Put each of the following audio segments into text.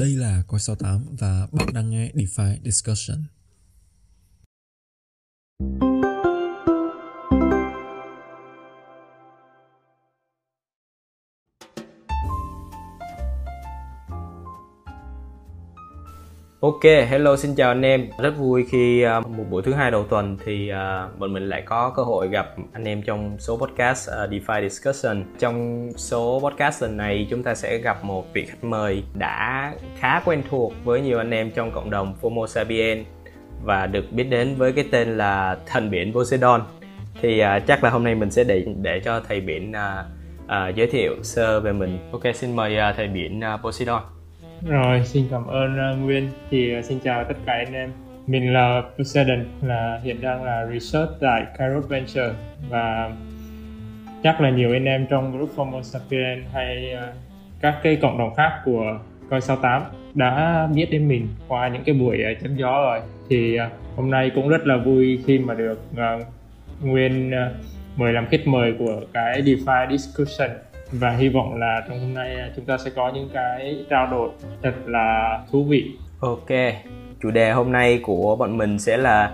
Đây là Coin68 và bạn đang nghe DeFi Discussion. Ok, hello, xin chào anh em. Rất vui khi một buổi thứ hai đầu tuần thì bọn mình lại có cơ hội gặp anh em trong số podcast DeFi Discussion. Trong số podcast lần này chúng ta sẽ gặp một vị khách mời đã khá quen thuộc với nhiều anh em trong cộng đồng FOMO Sapiens và được biết đến với cái tên là thần biển Poseidon. Thì chắc là hôm nay mình sẽ để cho thầy biển giới thiệu sơ về mình. Ok, xin mời thầy biển Poseidon. Rồi, xin cảm ơn Nguyên. Thì xin chào tất cả anh em. Mình là Poseidon, hiện đang là research tại Carrot Venture. Và chắc là nhiều anh em trong group FOMO Sapiens hay các cái cộng đồng khác của Coin68 đã biết đến mình qua những cái buổi chém gió rồi. Thì hôm nay cũng rất là vui khi mà được Nguyên mời làm khách mời của cái DeFi Discussion. Và hy vọng là trong hôm nay chúng ta sẽ có những cái trao đổi thật là thú vị. Ok, chủ đề hôm nay của bọn mình sẽ là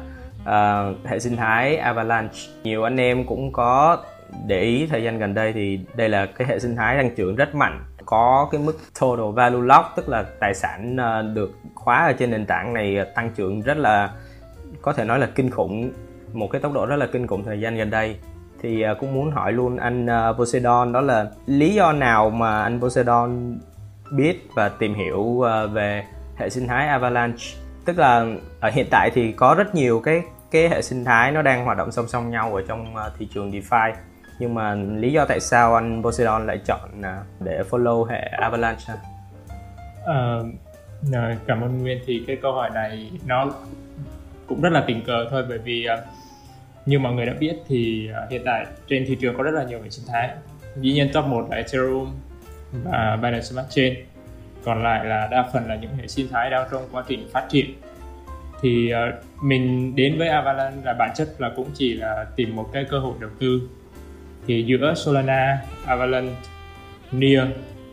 hệ sinh thái Avalanche. Nhiều anh em cũng có để ý thời gian gần đây thì đây là cái hệ sinh thái tăng trưởng rất mạnh. Có cái mức total value locked, tức là tài sản được khóa ở trên nền tảng này tăng trưởng rất là, có thể nói là kinh khủng, một cái tốc độ rất là kinh khủng thời gian gần đây. Thì cũng muốn hỏi luôn anh Poseidon, đó là lý do nào mà anh Poseidon biết và tìm hiểu về hệ sinh thái Avalanche? Tức là ở hiện tại thì có rất nhiều cái hệ sinh thái nó đang hoạt động song song nhau ở trong thị trường DeFi. Nhưng mà lý do tại sao anh Poseidon lại chọn để follow hệ Avalanche? Cảm ơn Nguyên. Thì cái câu hỏi này nó cũng rất là tình cờ thôi, bởi vì như mọi người đã biết thì hiện tại trên thị trường có rất là nhiều hệ sinh thái. Dĩ nhiên top 1 là Ethereum và Binance Smart Chain. Còn lại là đa phần là những hệ sinh thái đang trong quá trình phát triển. Thì mình đến với Avalanche là bản chất là cũng chỉ là tìm một cái cơ hội đầu tư. Thì giữa Solana, Avalanche, Near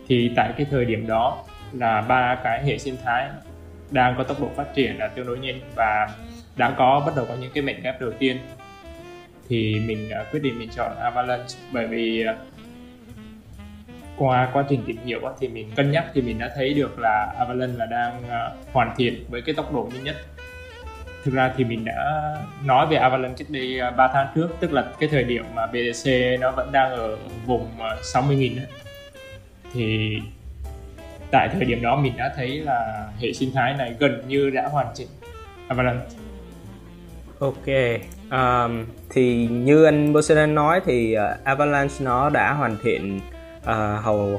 thì tại cái thời điểm đó là ba cái hệ sinh thái đang có tốc độ phát triển là tương đối nhanh và đã bắt đầu có những cái mệnh ghép đầu tiên. Thì mình quyết định mình chọn Avalanche bởi vì qua quá trình tìm hiểu thì mình cân nhắc thì mình đã thấy được là Avalanche là đang hoàn thiện với cái tốc độ nhanh nhất. Thực ra thì mình đã nói về Avalanche cách đây 3 tháng trước, tức là cái thời điểm mà BTC nó vẫn đang ở vùng 60.000 đó. Thì tại thời điểm đó mình đã thấy là hệ sinh thái này gần như đã hoàn chỉnh Avalanche. Ok, thì như anh Poseidon nói thì Avalanche nó đã hoàn thiện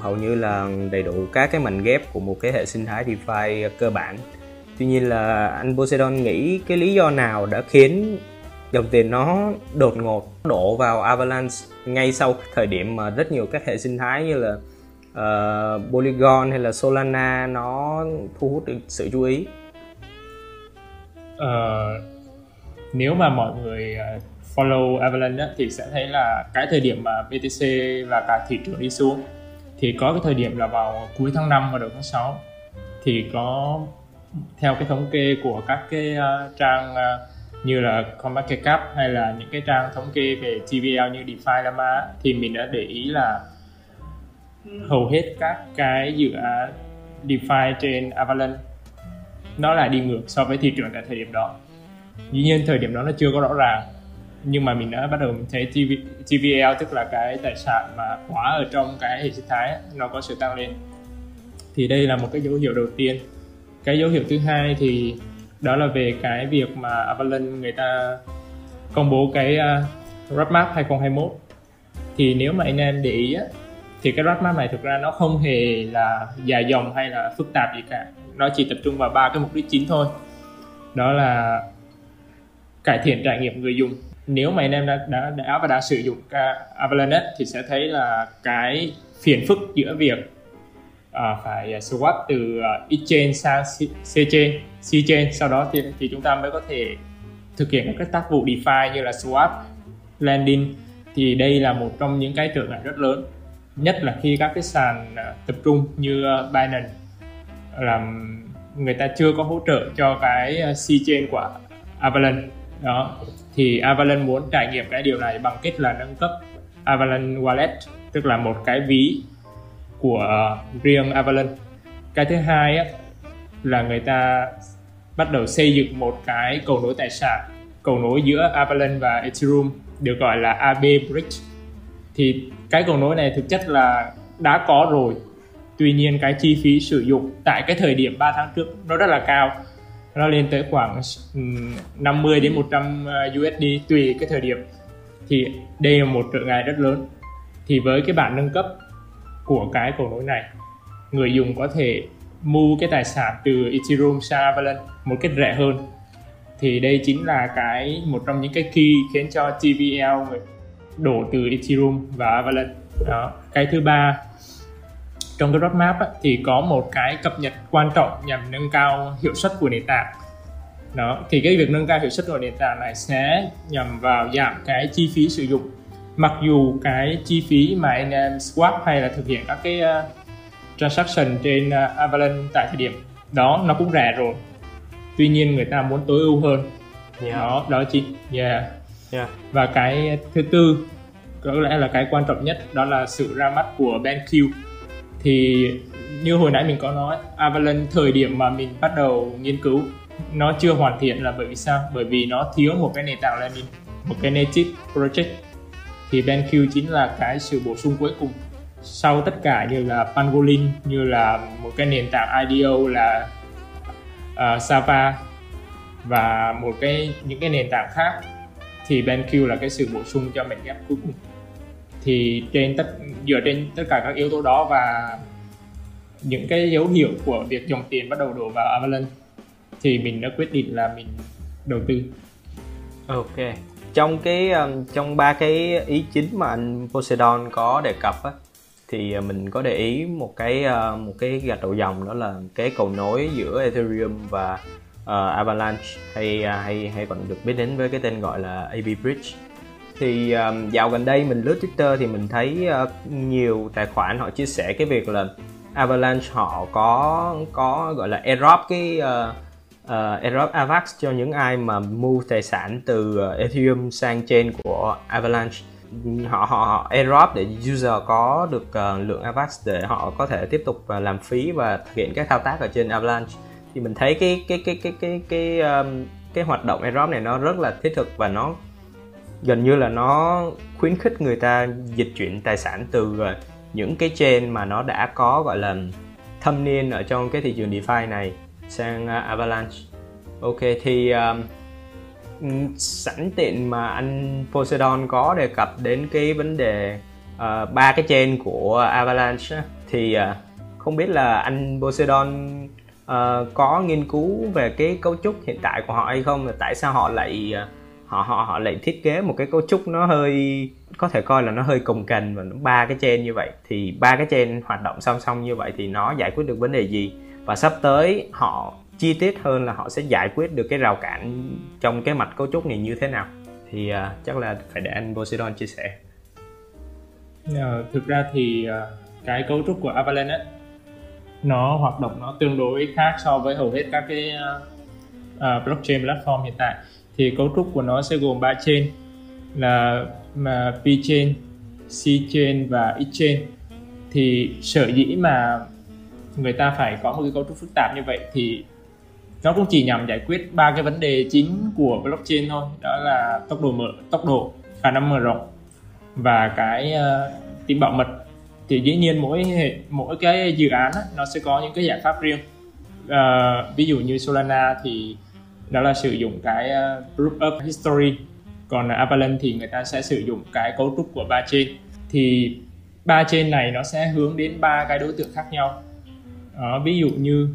hầu như là đầy đủ các cái mảnh ghép của một cái hệ sinh thái DeFi cơ bản. Tuy nhiên là anh Poseidon nghĩ cái lý do nào đã khiến dòng tiền nó đột ngột đổ vào Avalanche ngay sau thời điểm mà rất nhiều các hệ sinh thái như là Polygon hay là Solana nó thu hút được sự chú ý? Nếu mà mọi người follow Avalanche thì sẽ thấy là cái thời điểm mà BTC và cả thị trường đi xuống thì có cái thời điểm là vào cuối tháng 5 và đầu tháng 6 thì có, theo cái thống kê của các cái trang như là CoinMarketCap hay là những cái trang thống kê về TVL như DeFi Llama, thì mình đã để ý là hầu hết các cái dự án DeFi trên Avalanche nó lại đi ngược so với thị trường tại thời điểm đó. Dĩ nhiên thời điểm đó nó chưa có rõ ràng, nhưng mà mình đã bắt đầu thấy TVL, tức là cái tài sản mà khóa ở trong cái hệ sinh thái nó có sự tăng lên. Thì đây là một cái dấu hiệu đầu tiên. Cái dấu hiệu thứ hai thì đó là về cái việc mà Avalanche người ta công bố cái roadmap 2021. Thì nếu mà anh em để ý á, thì cái roadmap này thực ra nó không hề là dài dòng hay là phức tạp gì cả. Nó chỉ tập trung vào ba cái mục đích chính thôi. Đó là cải thiện trải nghiệm người dùng. Nếu mà anh em đã sử dụng Avalanche thì sẽ thấy là cái phiền phức giữa việc phải swap từ exchange sang C-chain, sau đó thì chúng ta mới có thể thực hiện các tác vụ DeFi như là swap, lending. Thì đây là một trong những cái trở ngại rất lớn, nhất là khi các cái sàn tập trung như Binance là người ta chưa có hỗ trợ cho cái C-chain của Avalanche đó. Thì Avalanche muốn trải nghiệm cái điều này bằng cách là nâng cấp Avalanche Wallet, tức là một cái ví của riêng Avalanche. Cái thứ hai á, là người ta bắt đầu xây dựng một cái cầu nối tài sản, cầu nối giữa Avalanche và Ethereum, được gọi là AB Bridge. Thì cái cầu nối này thực chất là đã có rồi, tuy nhiên cái chi phí sử dụng tại cái thời điểm 3 tháng trước nó rất là cao, nó lên tới khoảng 50 đến 100 USD tùy cái thời điểm. Thì đây là một trở ngại rất lớn. Thì với cái bản nâng cấp của cái cầu nối này, người dùng có thể mua cái tài sản từ Ethereum sang Avalanche một cách rẻ hơn. Thì đây chính là cái một trong những cái key khiến cho TVL đổ từ Ethereum và Avalanche đó. Cái thứ ba trong cái roadmap á, thì có một cái cập nhật quan trọng nhằm nâng cao hiệu suất của nền tảng đó. Thì cái việc nâng cao hiệu suất của nền tảng này sẽ nhằm vào giảm cái chi phí sử dụng. Mặc dù cái chi phí mà anh em swap hay là thực hiện các cái transaction trên Avalanche tại thời điểm đó nó cũng rẻ rồi, tuy nhiên người ta muốn tối ưu hơn. Và cái thứ tư có lẽ là cái quan trọng nhất, đó là sự ra mắt của Benqi. Thì như hồi nãy mình có nói, Avalanche thời điểm mà mình bắt đầu nghiên cứu nó chưa hoàn thiện là bởi vì sao? Bởi vì nó thiếu một cái nền tảng landing, một cái native project. Thì Benqi chính là cái sự bổ sung cuối cùng sau tất cả, như là Pangolin, như là một cái nền tảng IDO là SAVA và một cái những cái nền tảng khác. Thì Benqi là cái sự bổ sung cho mảnh ghép cuối cùng. Thì dựa trên tất cả các yếu tố đó và những cái dấu hiệu của việc dòng tiền bắt đầu đổ vào Avalanche, thì mình đã quyết định là mình đầu tư. Ok, trong ba cái ý chính mà anh Poseidon có đề cập á, thì mình có để ý một cái gạch đầu dòng, đó là cái cầu nối giữa Ethereum và Avalanche, hay còn được biết đến với cái tên gọi là AB Bridge. Thì dạo gần đây mình lướt Twitter thì mình thấy nhiều tài khoản họ chia sẻ cái việc là Avalanche họ có gọi là airdrop AVAX cho những ai mà mua tài sản từ Ethereum sang chain của Avalanche. Họ airdrop để user có được lượng AVAX để họ có thể tiếp tục làm phí và thực hiện các thao tác ở trên Avalanche. Thì mình thấy cái hoạt động airdrop này nó rất là thiết thực, và nó gần như là nó khuyến khích người ta dịch chuyển tài sản từ những cái chain mà nó đã có gọi là thâm niên ở trong cái thị trường DeFi này sang Avalanche. Ok, thì sẵn tiện mà anh Poseidon có đề cập đến cái vấn đề ba cái chain của Avalanche, thì không biết là anh Poseidon có nghiên cứu về cái cấu trúc hiện tại của họ hay không, và tại sao họ lại thiết kế một cái cấu trúc nó hơi, có thể coi là nó hơi cồng kềnh, và ba cái chain như vậy. Thì ba cái chain hoạt động song song như vậy thì nó giải quyết được vấn đề gì, và sắp tới họ chi tiết hơn là họ sẽ giải quyết được cái rào cản trong cái mạch cấu trúc này như thế nào? Thì chắc là phải để anh Poseidon chia sẻ. Thực ra thì cái cấu trúc của Avalanche ấy, nó hoạt động nó tương đối khác so với hầu hết các cái blockchain platform hiện tại. Thì cấu trúc của nó sẽ gồm 3 chain là P-chain, C-chain và X-chain. Thì sở dĩ mà người ta phải có một cái cấu trúc phức tạp như vậy thì nó cũng chỉ nhằm giải quyết ba cái vấn đề chính của blockchain thôi, đó là tốc độ mở, khả năng mở rộng và cái tính bảo mật. Thì dĩ nhiên mỗi cái dự án á, nó sẽ có những cái giải pháp riêng. Ví dụ như Solana thì đó là sử dụng cái group up history, còn Avalanche thì người ta sẽ sử dụng cái cấu trúc của ba chain. Thì ba chain này nó sẽ hướng đến ba cái đối tượng khác nhau. Ví dụ như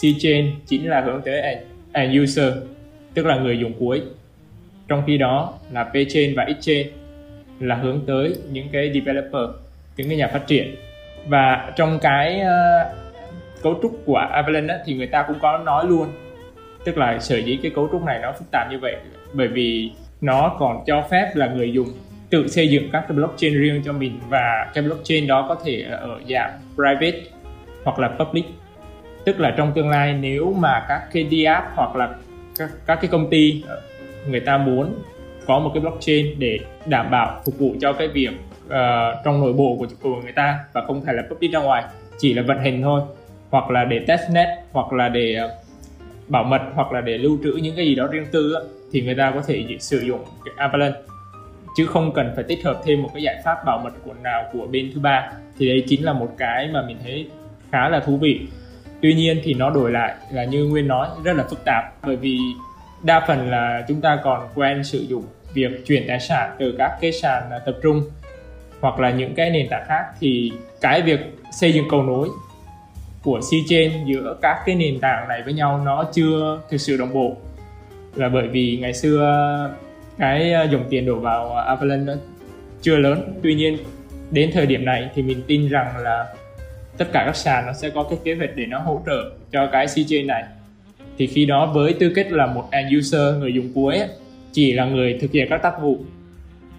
C chain chính là hướng tới end user, tức là người dùng cuối, trong khi đó là P chain và X chain là hướng tới những cái developer, những cái nhà phát triển. Và trong cái cấu trúc của Avalanche á, thì người ta cũng có nói luôn, tức là sở dĩ cái cấu trúc này nó phức tạp như vậy bởi vì nó còn cho phép là người dùng tự xây dựng các cái blockchain riêng cho mình, và cái blockchain đó có thể ở dạng private hoặc là public, tức là trong tương lai nếu mà các cái DApp hoặc là các cái công ty người ta muốn có một cái blockchain để đảm bảo phục vụ cho cái việc trong nội bộ của người ta và không phải là public ra ngoài, chỉ là vận hành thôi, hoặc là để testnet, hoặc là để bảo mật, hoặc là để lưu trữ những cái gì đó riêng tư á, thì người ta có thể sử dụng cái Avalanche chứ không cần phải tích hợp thêm một cái giải pháp bảo mật của bên thứ ba. Thì đây chính là một cái mà mình thấy khá là thú vị. Tuy nhiên thì nó đổi lại là như Nguyên nói, rất là phức tạp, bởi vì đa phần là chúng ta còn quen sử dụng việc chuyển tài sản từ các cái sàn tập trung hoặc là những cái nền tảng khác, thì cái việc xây dựng cầu nối của C-chain giữa các cái nền tảng này với nhau nó chưa thực sự đồng bộ, là bởi vì ngày xưa cái dòng tiền đổ vào Avalanche nó chưa lớn. Tuy nhiên đến thời điểm này thì mình tin rằng là tất cả các sàn nó sẽ có cái kế hoạch để nó hỗ trợ cho cái C-chain này, thì khi đó với tư cách là một end user, người dùng cuối chỉ là người thực hiện các tác vụ,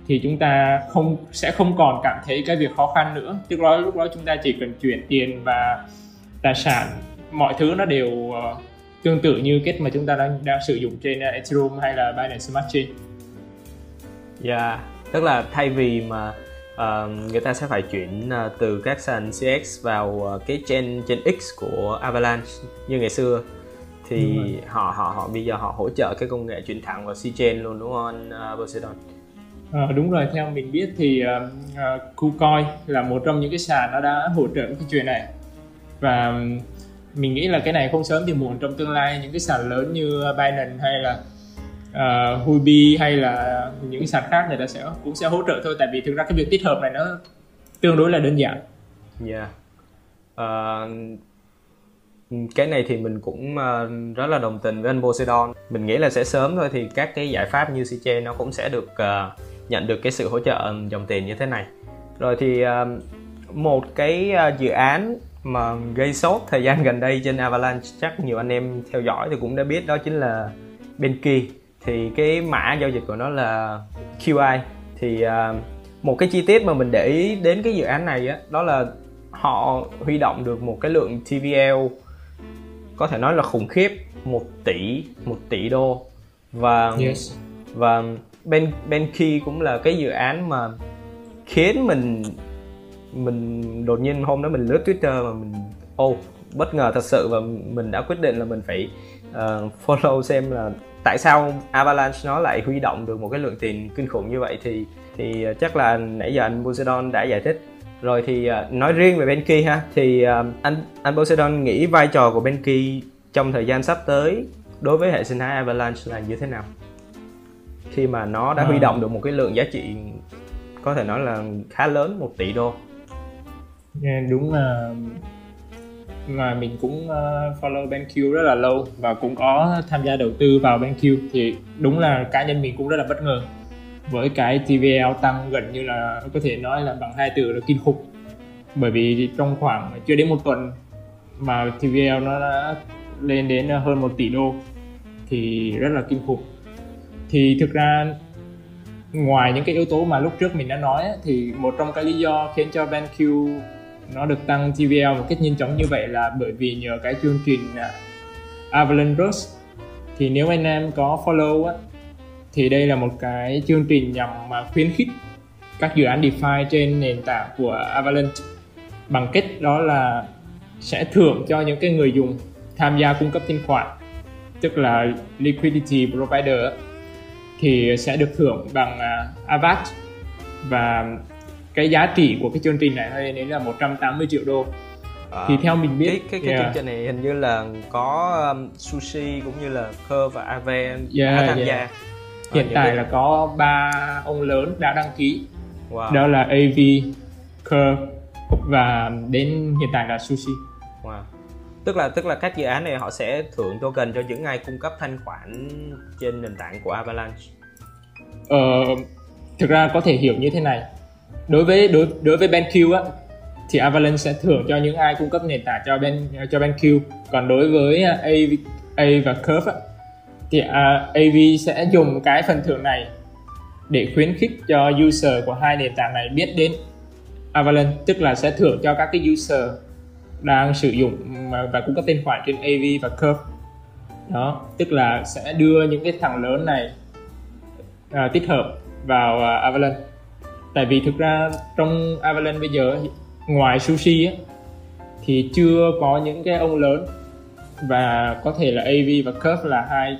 thì chúng ta sẽ không còn cảm thấy cái việc khó khăn nữa. Tức là lúc đó chúng ta chỉ cần chuyển tiền và tài sản, mọi thứ nó đều tương tự như cách mà chúng ta đang sử dụng trên Ethereum hay là Binance Smart Chain. Yeah, tức là thay vì mà người ta sẽ phải chuyển từ các sàn CX vào cái chain X của Avalanche như ngày xưa, thì họ bây giờ họ hỗ trợ cái công nghệ chuyển thẳng vào C-chain luôn, đúng không Poseidon? Đúng rồi, theo mình biết thì KuCoin là một trong những cái sàn nó đã hỗ trợ cái chuyện này, và mình nghĩ là cái này không sớm thì muộn, trong tương lai những cái sàn lớn như Binance hay là Huobi hay là những sàn khác người ta cũng sẽ hỗ trợ thôi, tại vì thực ra cái việc tích hợp này nó tương đối là đơn giản. Yeah. Cái này thì mình cũng rất là đồng tình với anh Poseidon. Mình nghĩ là sẽ sớm thôi thì các cái giải pháp như C-chain nó cũng sẽ được nhận được cái sự hỗ trợ dòng tiền như thế này. Rồi thì một cái dự án mà gây sốt thời gian gần đây trên Avalanche chắc nhiều anh em theo dõi thì cũng đã biết, đó chính là Benqi. Thì cái mã giao dịch của nó là QI. Thì một cái chi tiết mà mình để ý đến cái dự án này đó là họ huy động được một cái lượng TVL có thể nói là khủng khiếp, 1 tỷ đô. Và yes. Và Benqi cũng là cái dự án mà khiến mình đột nhiên hôm đó mình lướt Twitter mà mình bất ngờ thật sự, và mình đã quyết định là mình phải follow xem là tại sao Avalanche nó lại huy động được một cái lượng tiền kinh khủng như vậy. Thì chắc là nãy giờ anh Poseidon đã giải thích rồi. Thì nói riêng về Benqi ha, thì anh Poseidon nghĩ vai trò của Benqi trong thời gian sắp tới đối với hệ sinh thái Avalanche là như thế nào, khi mà nó đã huy động được một cái lượng giá trị có thể nói là khá lớn, 1 tỷ đô. Đúng là mà mình cũng follow Benqi rất là lâu và cũng có tham gia đầu tư vào Benqi, thì đúng là cá nhân mình cũng rất là bất ngờ với cái TVL tăng gần như là có thể nói là bằng 2 từ là kinh khủng, bởi vì trong khoảng chưa đến 1 tuần mà TVL nó đã lên đến hơn 1 tỷ đô thì rất là kinh khủng. Thì thực ra ngoài những cái yếu tố mà lúc trước mình đã nói thì một trong cái lý do khiến cho Benqi nó được tăng TVL một cách nhanh chóng như vậy là bởi vì nhờ cái chương trình Avalanche Rush. Thì nếu anh em có follow thì đây là một cái chương trình nhằm mà khuyến khích các dự án DeFi trên nền tảng của Avalanche bằng cách đó là sẽ thưởng cho những cái người dùng tham gia cung cấp thanh khoản, tức là liquidity provider, thì sẽ được thưởng bằng AVAX, và cái giá trị của cái chương trình này đến là 180 triệu đô. Thì theo mình biết cái chương trình này hình như là có Sushi cũng như là Khơ và Aave tham gia. Hiện tại là có 3 ông lớn đã đăng ký. Wow. Đó là AV, Khơ và đến hiện tại là Sushi. Wow. Tức là các dự án này họ sẽ thưởng token cho những ai cung cấp thanh khoản trên nền tảng của Avalanche. Thực ra có thể hiểu như thế này. Đối với Benqi thì Avalanche sẽ thưởng cho những ai cung cấp nền tảng cho Benqi, còn đối với A và Curve thì AV sẽ dùng cái phần thưởng này để khuyến khích cho user của hai nền tảng này biết đến Avalanche, tức là sẽ thưởng cho các cái user đang sử dụng và cung cấp tên khoản trên AV và Curve. Đó, tức là sẽ đưa những cái thằng lớn này tích hợp vào Avalanche. Tại vì thực ra trong Avalanche bây giờ ngoài Sushi ấy, thì chưa có những cái ông lớn, và có thể là AV và Curve là hai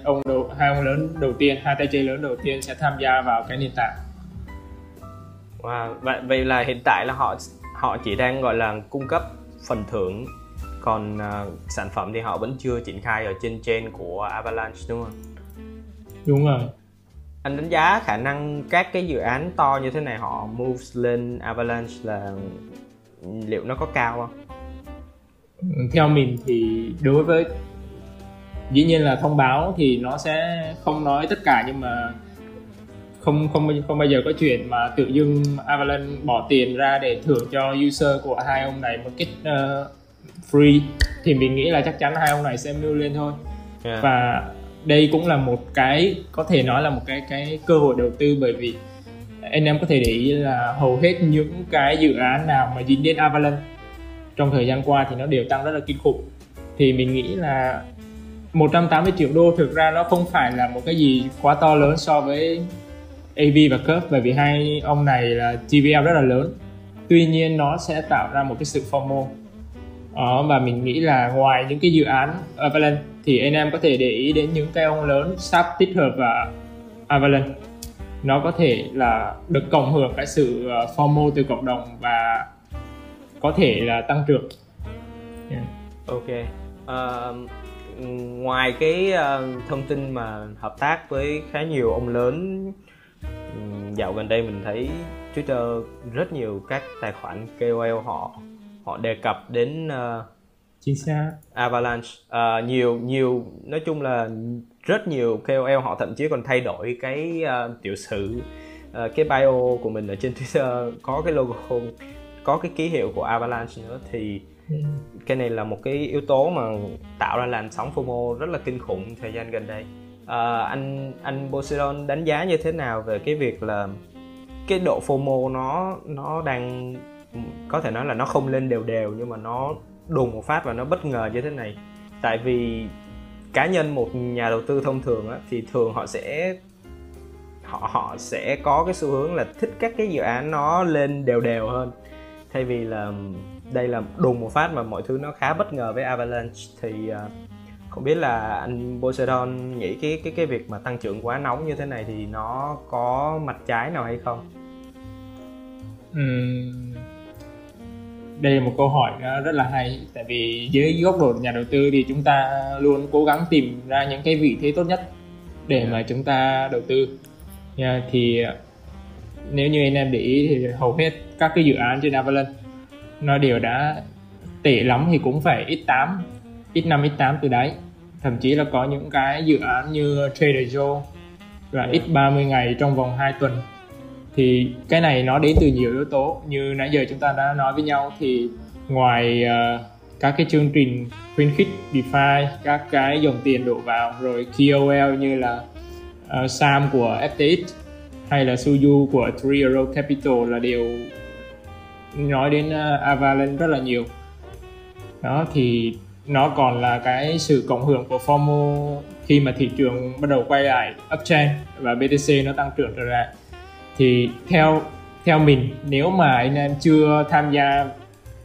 tay chơi lớn đầu tiên sẽ tham gia vào cái nền tảng. Wow, vậy là hiện tại là họ chỉ đang gọi là cung cấp phần thưởng, còn sản phẩm thì họ vẫn chưa triển khai ở trên chain của Avalanche đúng không? Đúng rồi. Anh đánh giá khả năng các cái dự án to như thế này họ move lên Avalanche là liệu nó có cao không? Theo mình thì đối với, dĩ nhiên là thông báo thì nó sẽ không nói tất cả, nhưng mà không bao giờ có chuyện mà tự dưng Avalanche bỏ tiền ra để thưởng cho user của hai ông này một kích free, thì mình nghĩ là chắc chắn hai ông này sẽ mưu lên thôi. Yeah. Và đây cũng là một cái, có thể nói là một cái cơ hội đầu tư, bởi vì anh em có thể để ý là hầu hết những cái dự án nào mà dính đến Avalanche trong thời gian qua thì nó đều tăng rất là kinh khủng. Thì mình nghĩ là 180 triệu đô thực ra nó không phải là một cái gì quá to lớn so với AV và Curve, bởi vì hai ông này là GVL rất là lớn. Tuy nhiên nó sẽ tạo ra một cái sự FOMO. Và mình nghĩ là ngoài những cái dự án Avalanche thì anh em có thể để ý đến những cái ông lớn sắp tích hợp và Avalanche. Nó có thể là được cộng hưởng cái sự FOMO từ cộng đồng và có thể là tăng trưởng. Yeah. Ok. Ngoài cái thông tin mà hợp tác với khá nhiều ông lớn, dạo gần đây mình thấy Twitter rất nhiều các tài khoản KOL họ đề cập đến Avalanche, nhiều, nói chung là rất nhiều KOL họ thậm chí còn thay đổi cái tiểu sử, cái bio của mình ở trên Twitter có cái logo, có cái ký hiệu của Avalanche nữa, thì cái này là một cái yếu tố mà tạo ra làn sóng FOMO rất là kinh khủng thời gian gần đây. Anh Poseidon đánh giá như thế nào về cái việc là cái độ FOMO nó đang, có thể nói là nó không lên đều nhưng mà nó đùng một phát và nó bất ngờ như thế này? Tại vì cá nhân một nhà đầu tư thông thường á, thì thường họ sẽ có cái xu hướng là thích các cái dự án nó lên đều hơn, thay vì là đây là đùng một phát mà mọi thứ nó khá bất ngờ với Avalanche. Thì không biết là anh Poseidon nghĩ cái việc mà tăng trưởng quá nóng như thế này thì nó có mặt trái nào hay không? Đây là một câu hỏi rất là hay, tại vì dưới góc độ nhà đầu tư thì chúng ta luôn cố gắng tìm ra những cái vị thế tốt nhất để mà chúng ta đầu tư. Thì nếu như anh em để ý thì hầu hết các cái dự án trên Avalanche nó đều đã, tệ lắm thì cũng phải x8, x5, x8 từ đấy. Thậm chí là có những cái dự án như Trader Joe là x30 ngày trong vòng 2 tuần. Thì cái này nó đến từ nhiều yếu tố. Như nãy giờ chúng ta đã nói với nhau thì ngoài các cái chương trình khuyến khích DeFi, các cái dòng tiền đổ vào, rồi KOL như là Sam của FTX hay là Suyu của 3 Arrow Capital là đều nói đến Avalanche rất là nhiều. Đó, thì nó còn là cái sự cộng hưởng của FOMO khi mà thị trường bắt đầu quay lại uptrend và BTC nó tăng trưởng trở lại. Thì theo mình, nếu mà anh em chưa tham gia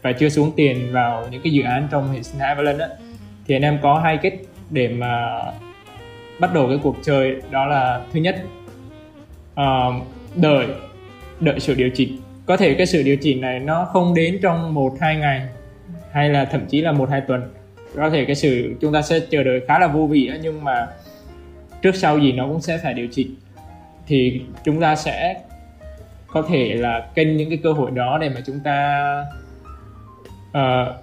và chưa xuống tiền vào những cái dự án trong hệ sinh thái Avalanche đó, thì anh em có hai cách để mà bắt đầu cái cuộc chơi. Đó là thứ nhất, đợi sự điều chỉnh. Có thể cái sự điều chỉnh này nó không đến trong 1-2 ngày hay là thậm chí là 1-2 tuần. Có thể cái sự chúng ta sẽ chờ đợi khá là vô vị, nhưng mà trước sau gì nó cũng sẽ phải điều chỉnh. Thì chúng ta sẽ có thể là kênh những cái cơ hội đó để mà chúng ta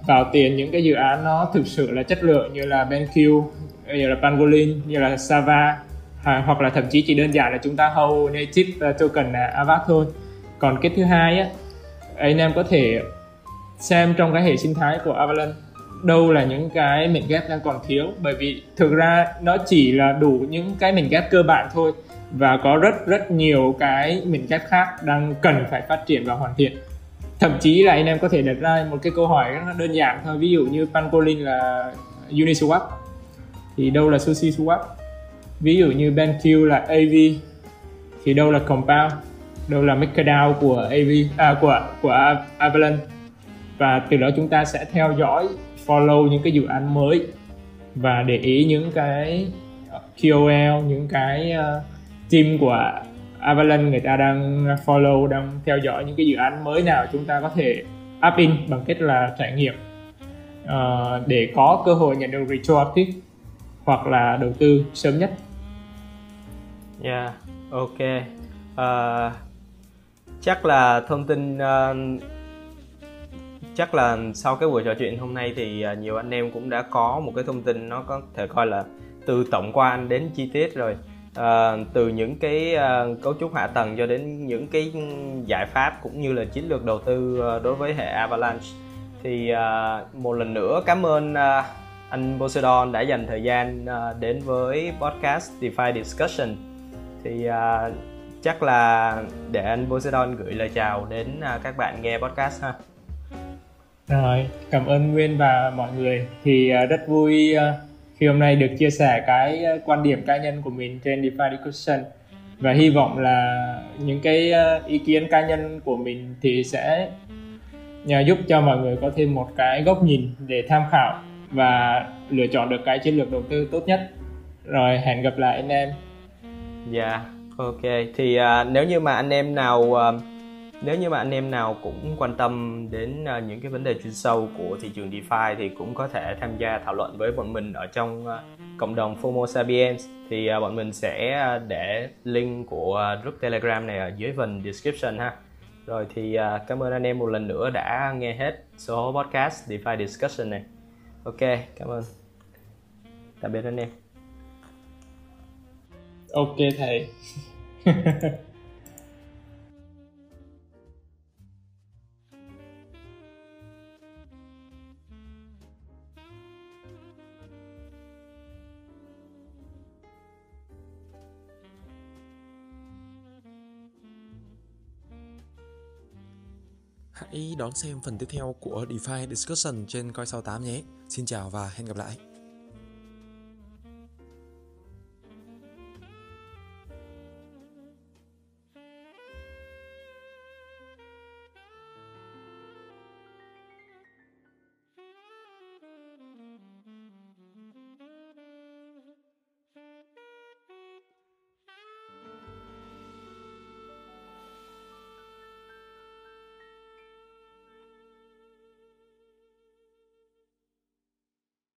vào tiền những cái dự án nó thực sự là chất lượng, như là Benqi, như là Pangolin, như là SAVA, hoặc là thậm chí chỉ đơn giản là chúng ta hold native token Aave thôi. Còn cái thứ hai á, anh em có thể xem trong cái hệ sinh thái của Avalanche đâu là những cái mảnh ghép đang còn thiếu, bởi vì thực ra nó chỉ là đủ những cái mảnh ghép cơ bản thôi, và có rất nhiều cái mảnh ghép khác đang cần phải phát triển và hoàn thiện. Thậm chí là anh em có thể đặt ra một cái câu hỏi rất đơn giản thôi, ví dụ như Pangolin là Uniswap thì đâu là SushiSwap, ví dụ như Benqi là Aave thì đâu là Compound, đâu là MakerDAO của Avalanche. Và từ đó chúng ta sẽ theo dõi, follow những cái dự án mới và để ý những cái KOL, những cái team của Avalanche người ta đang follow, đang theo dõi những cái dự án mới nào chúng ta có thể up in bằng cách là trải nghiệm để có cơ hội nhận được reward tip hoặc là đầu tư sớm nhất. Yeah, ok. Chắc là thông tin chắc là sau cái buổi trò chuyện hôm nay thì nhiều anh em cũng đã có một cái thông tin nó có thể coi là từ tổng quan đến chi tiết rồi. Từ những cái cấu trúc hạ tầng cho đến những cái giải pháp cũng như là chiến lược đầu tư đối với hệ Avalanche. Thì một lần nữa cảm ơn anh Poseidon đã dành thời gian đến với podcast DeFi Discussion. Thì chắc là để anh Poseidon gửi lời chào đến các bạn nghe podcast ha. Rồi, cảm ơn Nguyên và mọi người. Thì rất vui khi hôm nay được chia sẻ cái quan điểm cá nhân của mình trên DeFi Discussion, và hy vọng là những cái ý kiến cá nhân của mình thì sẽ giúp cho mọi người có thêm một cái góc nhìn để tham khảo và lựa chọn được cái chiến lược đầu tư tốt nhất. Rồi, hẹn gặp lại anh em. Dạ, ok. Thì nếu như mà anh em nào cũng quan tâm đến những cái vấn đề chuyên sâu của thị trường DeFi thì cũng có thể tham gia thảo luận với bọn mình ở trong cộng đồng FOMO Sapiens. Thì bọn mình sẽ để link của group Telegram này ở dưới phần description ha. Rồi thì cảm ơn anh em một lần nữa đã nghe hết số podcast DeFi Discussion này. Ok, cảm ơn. Tạm biệt anh em. Ok thầy. Hãy đón xem phần tiếp theo của DeFi Discussion trên Coin68 nhé. Xin chào và hẹn gặp lại.